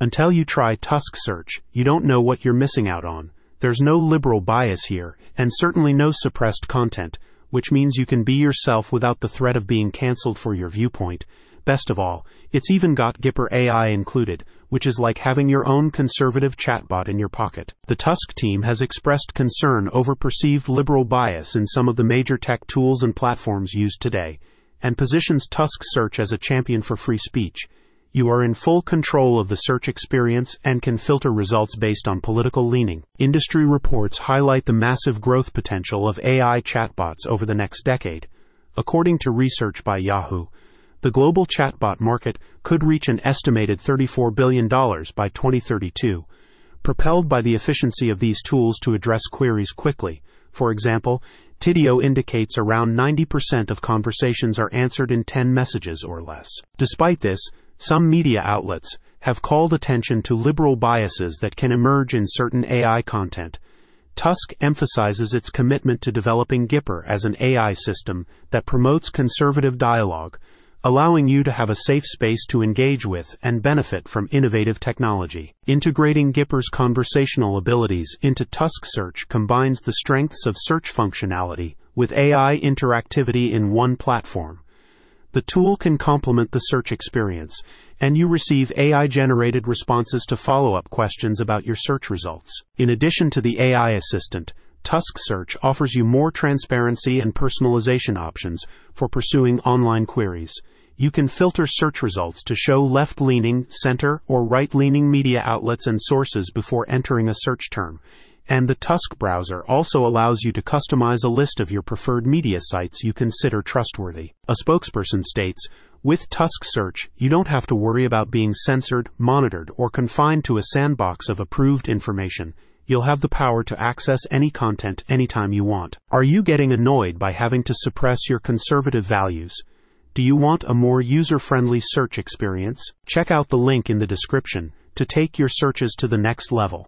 Until you try Tusk Search, you don't know what you're missing out on. There's no liberal bias here, and certainly no suppressed content, which means you can be yourself without the threat of being cancelled for your viewpoint. Best of all, it's even got Gipper AI included, which is like having your own conservative chatbot in your pocket. The Tusk team has expressed concern over perceived liberal bias in some of the major tech tools and platforms used today, and positions Tusk Search as a champion for free speech. You are in full control of the search experience and can filter results based on political leaning. Industry reports highlight the massive growth potential of AI chatbots over the next decade. According to research by Yahoo, the global chatbot market could reach an estimated $34 billion by 2032, propelled by the efficiency of these tools to address queries quickly. For example, Tidio indicates around 90% of conversations are answered in 10 messages or less. Despite this, some media outlets have called attention to liberal biases that can emerge in certain AI content. Tusk emphasizes its commitment to developing Gipper as an AI system that promotes conservative dialogue, allowing you to have a safe space to engage with and benefit from innovative technology. Integrating Gipper's conversational abilities into Tusk Search combines the strengths of search functionality with AI interactivity in one platform. The tool can complement the search experience, and you receive AI-generated responses to follow-up questions about your search results. In addition to the AI assistant, Tusk Search offers you more transparency and personalization options for pursuing online queries. You can filter search results to show left-leaning, center, or right-leaning media outlets and sources before entering a search term. And the Tusk browser also allows you to customize a list of your preferred media sites you consider trustworthy. A spokesperson states, "With Tusk Search, you don't have to worry about being censored, monitored, or confined to a sandbox of approved information. You'll have the power to access any content anytime you want." Are you getting annoyed by having to suppress your conservative values? Do you want a more user-friendly search experience? Check out the link in the description to take your searches to the next level.